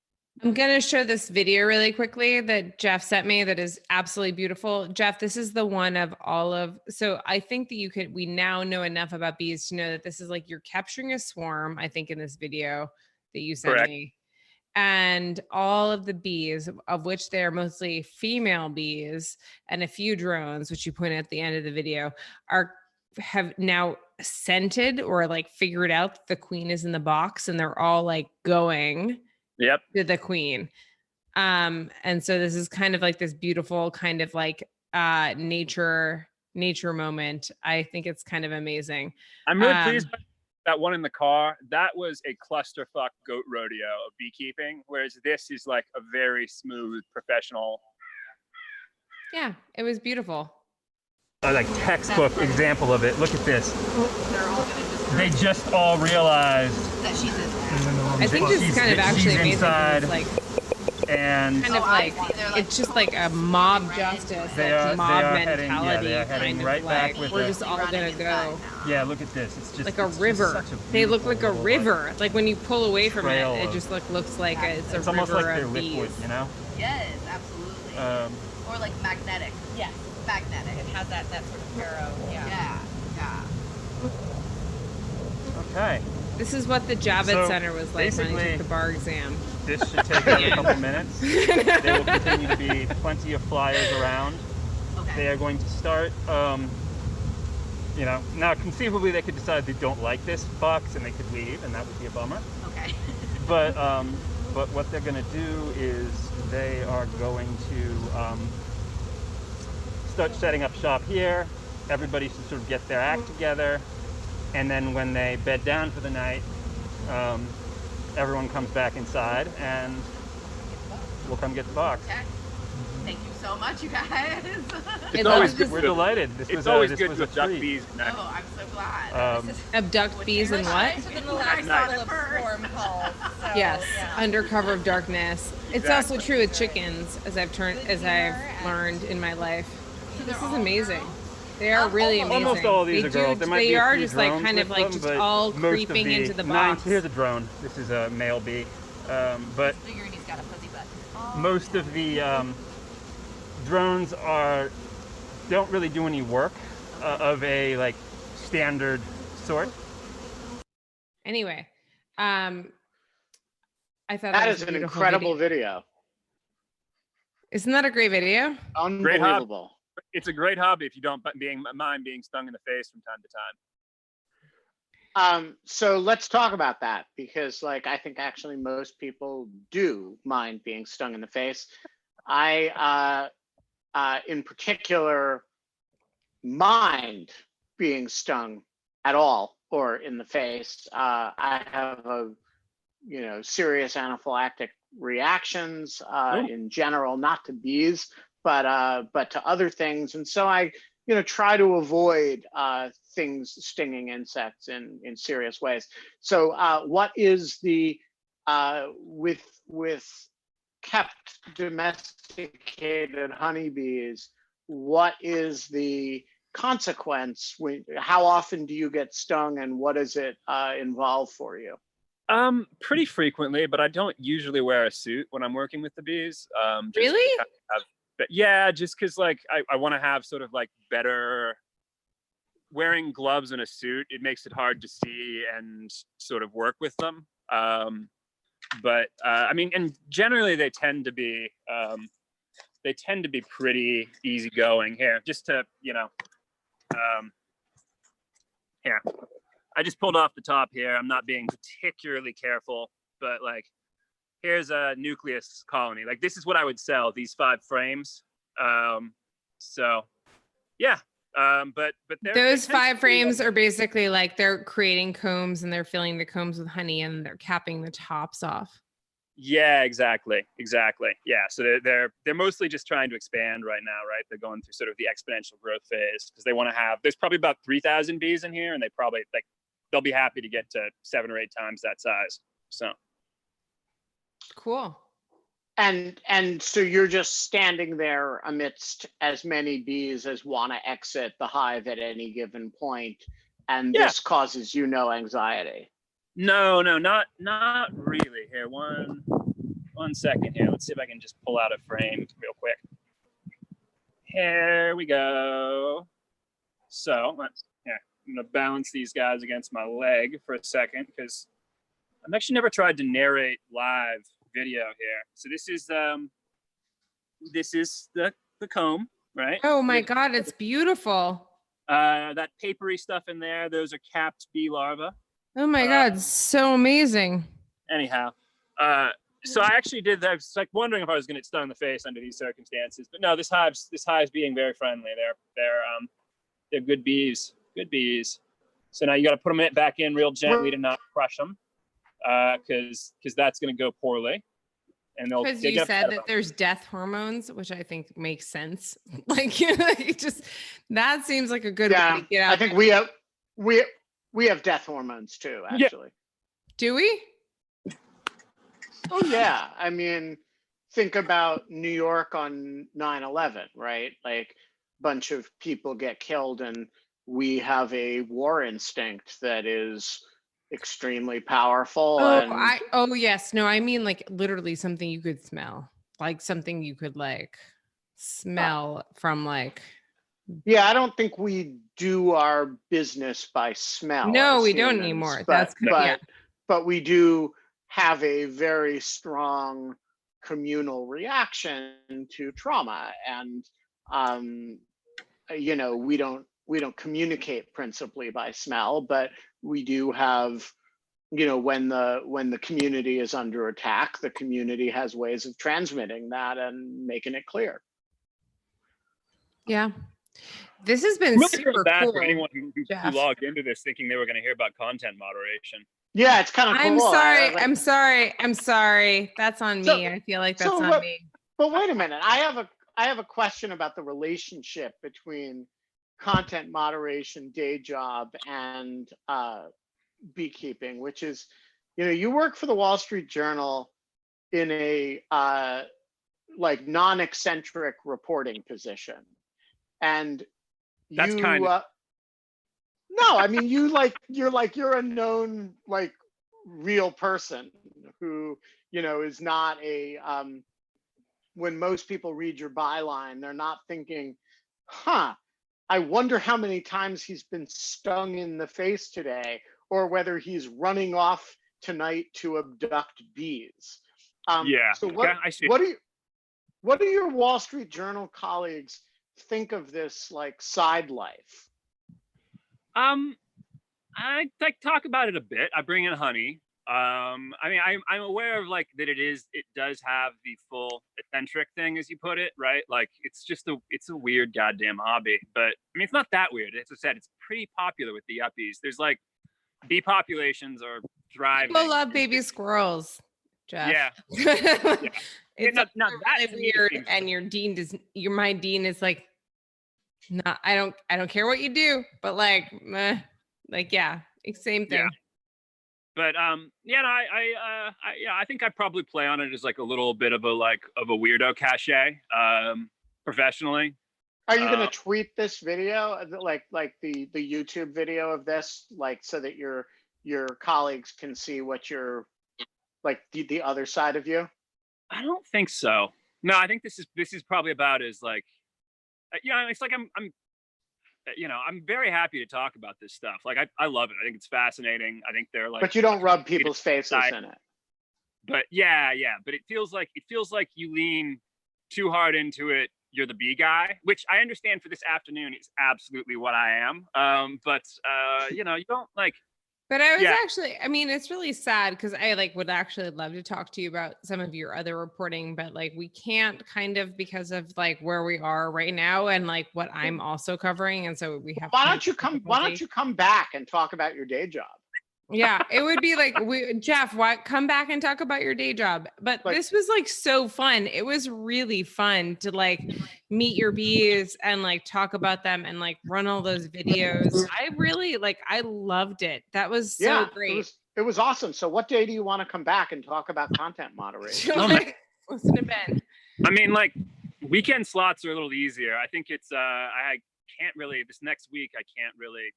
I'm going to show this video really quickly that Jeff sent me that is absolutely beautiful. Jeff, this is the one of all of, so I think that you could, we now know enough about bees to know that this is like, you're capturing a swarm, I think in this video that you sent Correct. me. And all of the bees, of which they're mostly female bees and a few drones, which you pointed at the end of the video, are have now scented or like figured out that the queen is in the box, and they're all like going yep. to the queen. Um, and so this is kind of like this beautiful kind of like uh, nature, nature moment. I think it's kind of amazing. I'm really um, pleased by that one in the car. That was a clusterfuck goat rodeo of beekeeping, whereas this is like a very smooth professional. Yeah, it was beautiful. A like textbook example of it. Look at this. They're all gonna just they just all realized that she's inside. I think this is kind of actually amazing. Like and kind of like it's just like a mob justice, they like are, mob they are mentality. Heading, yeah, kind of right like back with we're the, just all gonna go. Yeah, look at this. It's just like a it's river. They look like a river. Like, like when you pull away from it, of, it just look, looks like a, it's, it's a river like of bees. Liquid, you know? Yes, absolutely. Um, or like magnetic. Yeah, magnetic. It has that that sort of arrow. Yeah. Yeah. Yeah. Okay. This is what the job at so center was like when I took the bar exam. This should take a couple minutes. There will continue to be plenty of flyers around. Okay. They are going to start, um, you know, now conceivably they could decide they don't like this box and they could leave, and that would be a bummer. Okay. But um, but what they're going to do is they are going to um, start setting up shop here. Everybody should sort of get their act together. And then when they bed down for the night, um, everyone comes back inside and we'll come get the box. Okay. Thank you so much, you guys. It's, it's always good. We're delighted. This it's was always a, this good was to abduct treat. Bees. Next. Oh, I'm so glad. Um, abduct bees and what? In the last night. Form calls, so, yes, yeah. Under cover of darkness. Exactly. It's also true with chickens, as I've turned, as I've learned in my life. So this is amazing. They are really amazing. Almost all of these they are girls. Do, they are just like kind of like them, just all creeping the into the box. Nine, here's a drone. This is a male bee. Um, but he's got a fuzzy butt. Oh, most yeah. of the um, drones are don't really do any work uh, of a like standard sort. Anyway, um, I thought that, that is an incredible video. video. Isn't that a great video? Unbelievable. It's a great hobby if you don't being, mind being stung in the face from time to time. Um, so let's talk about that, because like I think actually most people do mind being stung in the face. I, uh, uh, in particular, mind being stung at all or in the face. Uh, I have a, you know, serious anaphylactic reactions uh, in general, not to bees, but uh, but to other things. And so I, you know, try to avoid uh, things stinging insects in, in serious ways. So uh, what is the, uh, with, with kept domesticated honeybees, what is the consequence? When, how often do you get stung, and what does it uh, involve for you? Um, pretty frequently, but I don't usually wear a suit when I'm working with the bees. Um, just really? Have, have, But yeah, just because like I, I want to have sort of like better wearing gloves and a suit. It makes it hard to see and sort of work with them. Um, but uh, I mean, and generally they tend to be um, they tend to be pretty easygoing here. Just to you know, um, here I just pulled off the top here. I'm not being particularly careful, but like. Here's a nucleus colony. Like this is what I would sell, these five frames. Um, so yeah, um, but- but Those five frames are basically like they're creating combs and they're filling the combs with honey and they're capping the tops off. Yeah, exactly, exactly. Yeah, so they're, they're, they're mostly just trying to expand right now, right? They're going through sort of the exponential growth phase because they wanna have, there's probably about three thousand bees in here and they probably like, they'll be happy to get to seven or eight times that size, so. Cool. And and so you're just standing there amidst as many bees as want to exit the hive at any given point, and yeah. This causes you no anxiety. No, no, not not really. Here, one one second here. Let's see if I can just pull out a frame real quick. Here we go. So let's, yeah, I'm gonna balance these guys against my leg for a second because. I've actually never tried to narrate live video here. So this is um, this is the, the comb, right? Oh my God, it's beautiful. Uh, that papery stuff in there, those are capped bee larvae. Oh my uh, God, so amazing. Anyhow, uh, so I actually did that. I was like wondering if I was gonna get stung in the face under these circumstances, but no, this hive's this hive's being very friendly. They're they're um, they're good bees, good bees. So now you gotta put them back in real gently to not crush them. Uh, because because that's going to go poorly, and they'll. Because you said that there's death hormones, which I think makes sense. Like you know, it just that seems like a good yeah, way to get out. I think there. we have we we have death hormones too. Actually, yeah. Do we? Oh yeah, I mean, think about New York on nine eleven, right? Like, bunch of people get killed, and we have a war instinct that is extremely powerful. Oh, and I, oh yes. No, I mean, like, literally something you could smell, like something you could like smell oh. from like. Yeah, I don't think we do our business by smell. No, we humans, don't anymore. But, That's good. But, yeah. but we do have a very strong communal reaction to trauma, and um, you know, we don't we don't communicate principally by smell, but we do have, you know, when the when the community is under attack, the community has ways of transmitting that and making it clear. Yeah. This has been really super cool for anyone who, who, who logged into this thinking they were going to hear about content moderation. Yeah, it's kind of cool. I'm sorry. Like, I'm sorry. I'm sorry. That's on so, me. I feel like that's so, on but, me. But wait a minute. I have a I have a question about the relationship between content moderation, day job, and uh, beekeeping, which is, you know, you work for the Wall Street Journal in a uh, like non-eccentric reporting position. And that's you, kind of uh, no, I mean, you like you're like you're a known like real person who, you know, is not a um, when most people read your byline, they're not thinking, huh, I wonder how many times he's been stung in the face today, or whether he's running off tonight to abduct bees. Um, yeah. So what? Yeah, I see. What do you? What do your Wall Street Journal colleagues think of this like side life? Um, I like talk about it a bit. I bring in honey. Um, I mean, I'm I'm aware of like that it is it does have the full eccentric thing, as you put it, right? Like it's just a it's a weird goddamn hobby. But I mean, it's not that weird. As I said, it's pretty popular with the yuppies. There's like bee populations are thriving. People love baby squirrels, Jeff. Yeah. yeah. It's yeah, not, not that really weird, and your dean does. Your my dean is like, not. I don't. I don't care what you do, but like, meh, like yeah, same thing. Yeah. But um, yeah, no, I, I, uh, I, yeah, I think I probably play on it as like a little bit of a like of a weirdo cachet, um, professionally. Are you um, gonna tweet this video, like like the the YouTube video of this, like so that your your colleagues can see what your like the, the other side of you? I don't think so. No, I think this is this is probably about as like, you know, it's like I'm I'm, you know, I'm very happy to talk about this stuff. Like I, I love it. I think it's fascinating. I think they're like. But you don't like, rub people's faces I, in it. But yeah, yeah. But it feels like it feels like you lean too hard into it. You're the bee guy, which I understand for this afternoon is absolutely what I am. Um, but uh, you know, you don't like. But I was yeah. actually, I mean, it's really sad because I like would actually love to talk to you about some of your other reporting, but like we can't kind of because of like where we are right now and like what I'm also covering. And so we have. Why don't you come? Why don't you come back and talk about your day job? Yeah, it would be like, we, Jeff, why come back and talk about your day job? But like, this was like so fun. It was really fun to like meet your bees and like talk about them and like run all those videos. I really like, I loved it. That was so yeah, great. It was, it was awesome. So what day do you want to come back and talk about content moderation? Listen to Ben. I mean, like weekend slots are a little easier. I think it's, uh, I can't really, this next week, I can't really.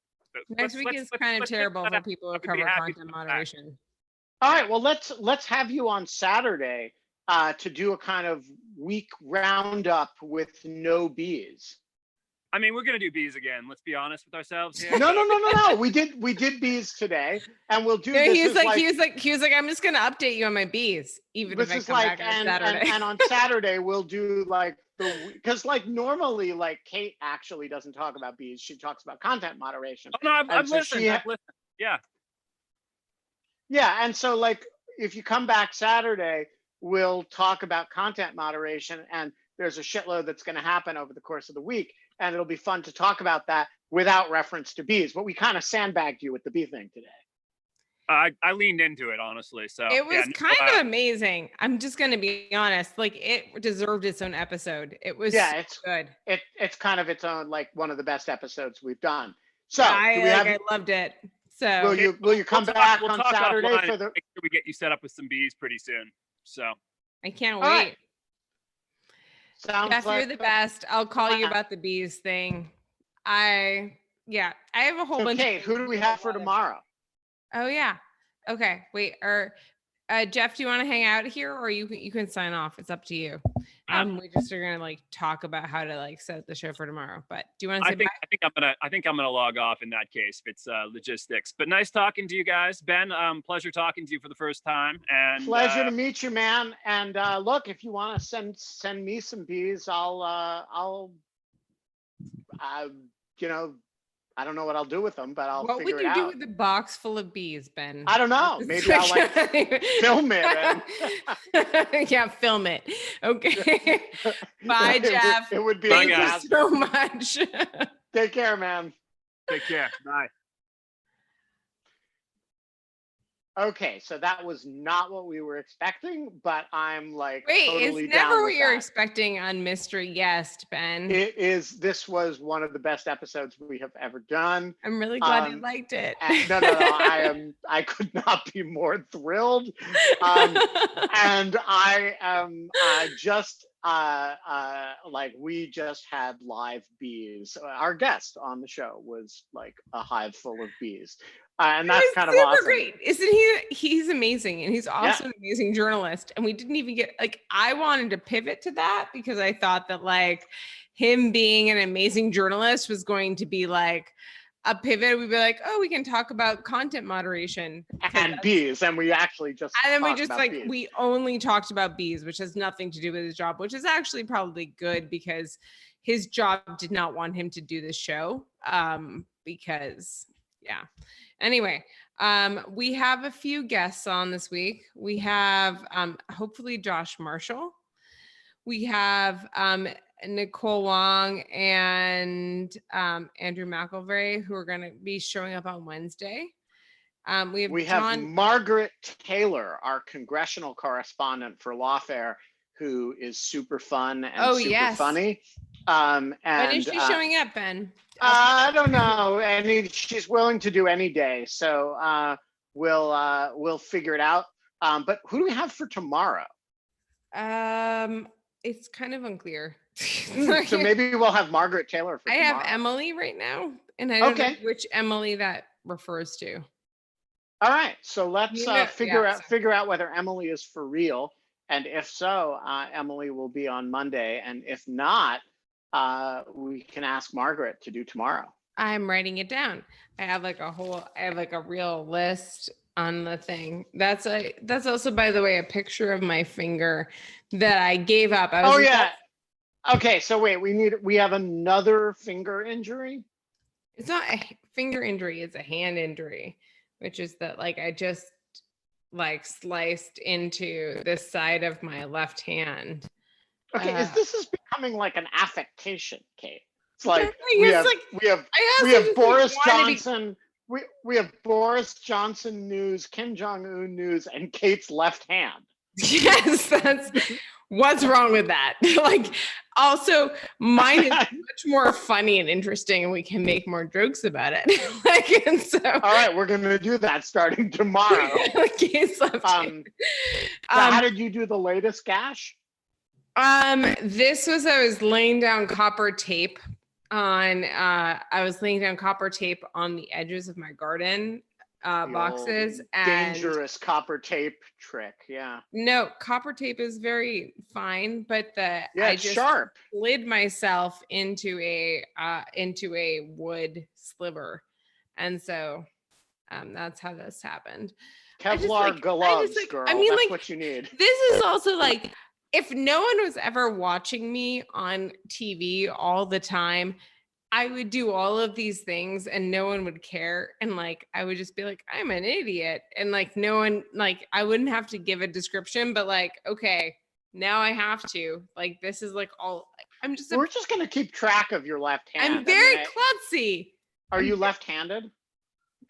But next week is kind of terrible for people who cover content moderation. All right, well, let's let's have you on Saturday uh, to do a kind of week roundup with no bees. I mean, we're gonna do bees again. Let's be honest with ourselves here. No, no, no, no, no. We did we did bees today, and we'll do. Yeah, this he was like, like he was like he was like I'm just gonna update you on my bees, even if I come like, back and, on Saturday. And, and on Saturday we'll do like. Because like normally, like Kate actually doesn't talk about bees. She talks about content moderation. Oh, no, I've, I've, so listened, I've listened. Yeah. Yeah. And so like, if you come back Saturday, we'll talk about content moderation. And there's a shitload that's going to happen over the course of the week. And it'll be fun to talk about that without reference to bees. But we kind of sandbagged you with the bee thing today. I, I leaned into it, honestly. So it was yeah, kind uh, of amazing. I'm just going to be honest. Like it deserved its own episode. It was yeah, it's good. It It's kind of its own, like one of the best episodes we've done. So I, do we like, have, I loved it. So will you, will you come we'll back talk, on we'll Saturday? For the... Make sure we get you set up with some bees pretty soon. So I can't All wait. Right. Sounds Jeff, like you're the best. I'll call you about the bees thing. I, yeah, I have a whole okay, bunch. Okay, who do we have for tomorrow? Oh yeah. Okay, wait, or uh, Jeff, do you want to hang out here, or you can, you can sign off? It's up to you. Um, we just are gonna like talk about how to like set the show for tomorrow. But do you want to? I think bye? I think I'm gonna I think I'm gonna log off in that case if it's uh, logistics. But nice talking to you guys, Ben. Um, pleasure talking to you for the first time. And pleasure uh, to meet you, man. And uh, look, if you want to send send me some bees, I'll uh, I'll uh, you know. I don't know what I'll do with them, but I'll what figure it out. What would you do with the box full of bees, Ben? I don't know. Maybe I'll like film it. And... yeah, film it. Okay. Bye, Jeff. It, it would be Thank you so much. Take care, man. Take care. Bye. Okay, so that was not what we were expecting, but I'm like Wait, totally it's never what you're that. expecting on Mystery Guest, Ben. It is. This was one of the best episodes we have ever done. I'm really glad um, you liked it. And, no, no, no. I am. I could not be more thrilled. Um, and I am uh, just uh, uh, like we just had live bees. Our guest on the show was like a hive full of bees. Uh, and that's kind of awesome. Great. Isn't he? He's amazing. And he's also yeah. an amazing journalist. And we didn't even get like, I wanted to pivot to that because I thought that like him being an amazing journalist was going to be like a pivot. We'd be like, oh, we can talk about content moderation and bees. And we actually just, and then we just like, bees. we only talked about bees, which has nothing to do with his job, which is actually probably good because his job did not want him to do this show. Um, because yeah. Anyway, um, we have a few guests on this week. We have um, hopefully Josh Marshall. We have um, Nicole Wong and um, Andrew McElvary, who are going to be showing up on Wednesday. Um, we have we have John- Margaret Taylor, our congressional correspondent for Lawfare, who is super fun and oh, super yes. funny. Um, and when is she uh, showing up, Ben? Uh, I don't know. Any she's willing to do any day, so uh, we'll uh, we'll figure it out. Um, but who do we have for tomorrow? Um, it's kind of unclear. So maybe we'll have Margaret Taylor for I tomorrow. have Emily right now, and I don't okay. know which Emily that refers to. All right, so let's you know, uh, figure yeah, out so. figure out whether Emily is for real, and if so, uh, Emily will be on Monday, and if not. Uh, we can ask Margaret to do tomorrow. I'm writing it down. I have like a whole, I have like a real list on the thing. That's a, that's also, by the way, a picture of my finger that I gave up. I was oh yeah. That- okay. So wait, we need, we have another finger injury. It's not a finger injury. It's a hand injury, which is that like, I just like sliced into the side of my left hand. Okay, uh, is this is becoming like an affectation, Kate? It's like we have like, we have we have Boris Johnson, be... we we have Boris Johnson news, Kim Jong Un news, and Kate's left hand. Yes, that's what's wrong with that. Like, also mine is much more funny and interesting, and we can make more jokes about it. Like, and so, all right, we're gonna do that starting tomorrow. Kate's left hand. Um, so um, how did you do the latest gash? Um, this was, I was laying down copper tape on, uh, I was laying down copper tape on the edges of my garden, uh, the boxes. And dangerous copper tape trick. Yeah. No, copper tape is very fine, but the, yeah, I just sharp. slid myself into a, uh, into a wood sliver. And so, um, that's how this happened. Kevlar like, gloves, I just, like, girl. I mean, that's like, what you need. This is also like, if no one was ever watching me on T V all the time, I would do all of these things and no one would care. And like, I would just be like, I'm an idiot. And like, no one, like, I wouldn't have to give a description, but like, okay, now I have to, like, this is like all, I'm just, a, we're just going to keep track of your left hand. I'm very I mean, klutzy. Are I'm, you left-handed?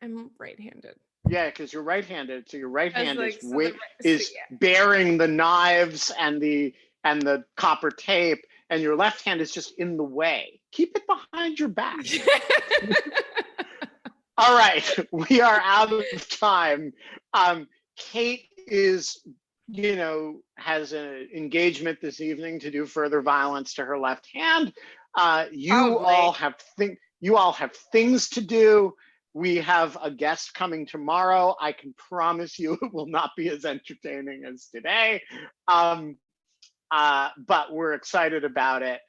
I'm right-handed. Yeah, because you're right-handed, so your right hand like, is so wi- right, is so, yeah. bearing the knives and the and the copper tape, and your left hand is just in the way. Keep it behind your back. All right, we are out of time. Um, Kate is you know, has an engagement this evening to do further violence to her left hand. Uh, you Probably. all have think you all have things to do. We have a guest coming tomorrow. I can promise you it will not be as entertaining as today, um, uh, but we're excited about it.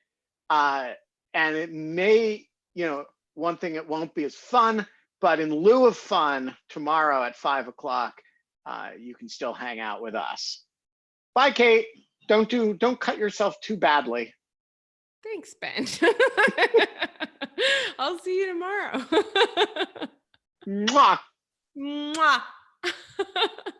Uh, and it may, you know, one thing, it won't be as fun, but in lieu of fun, tomorrow at five o'clock, uh, you can still hang out with us. Bye, Kate. Don't do, don't cut yourself too badly. Thanks, Ben. I'll see you tomorrow. Mwah. Mwah.